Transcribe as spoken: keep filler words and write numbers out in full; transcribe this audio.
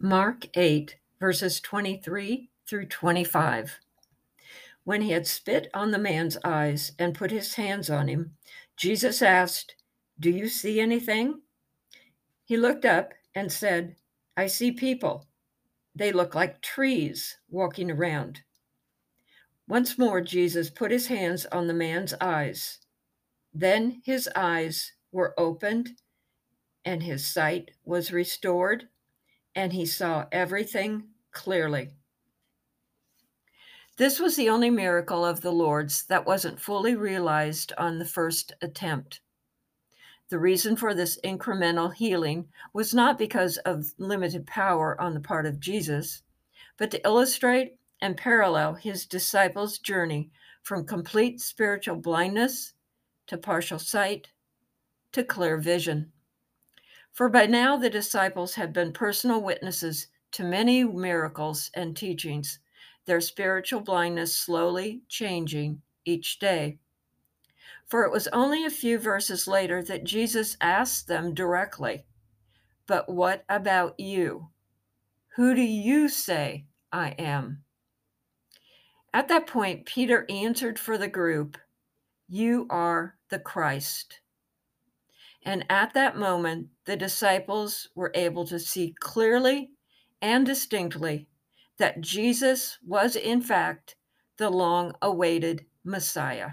Mark eight, verses twenty-three through twenty-five. When he had spit on the man's eyes and put his hands on him, Jesus asked, "Do you see anything?" He looked up and said, "I see people. They look like trees walking around." Once more, Jesus put his hands on the man's eyes. Then his eyes were opened, and his sight was restored, and he saw everything clearly. This was the only miracle of the Lord's that wasn't fully realized on the first attempt. The reason for this incremental healing was not because of limited power on the part of Jesus, but to illustrate and parallel his disciples' journey from complete spiritual blindness to partial sight to clear vision. For by now the disciples had been personal witnesses to many miracles and teachings, their spiritual blindness slowly changing each day. For it was only a few verses later that Jesus asked them directly, "But what about you? Who do you say I am?" At that point, Peter answered for the group, "You are the Christ." And at that moment, the disciples were able to see clearly and distinctly that Jesus was, in fact, the long-awaited Messiah.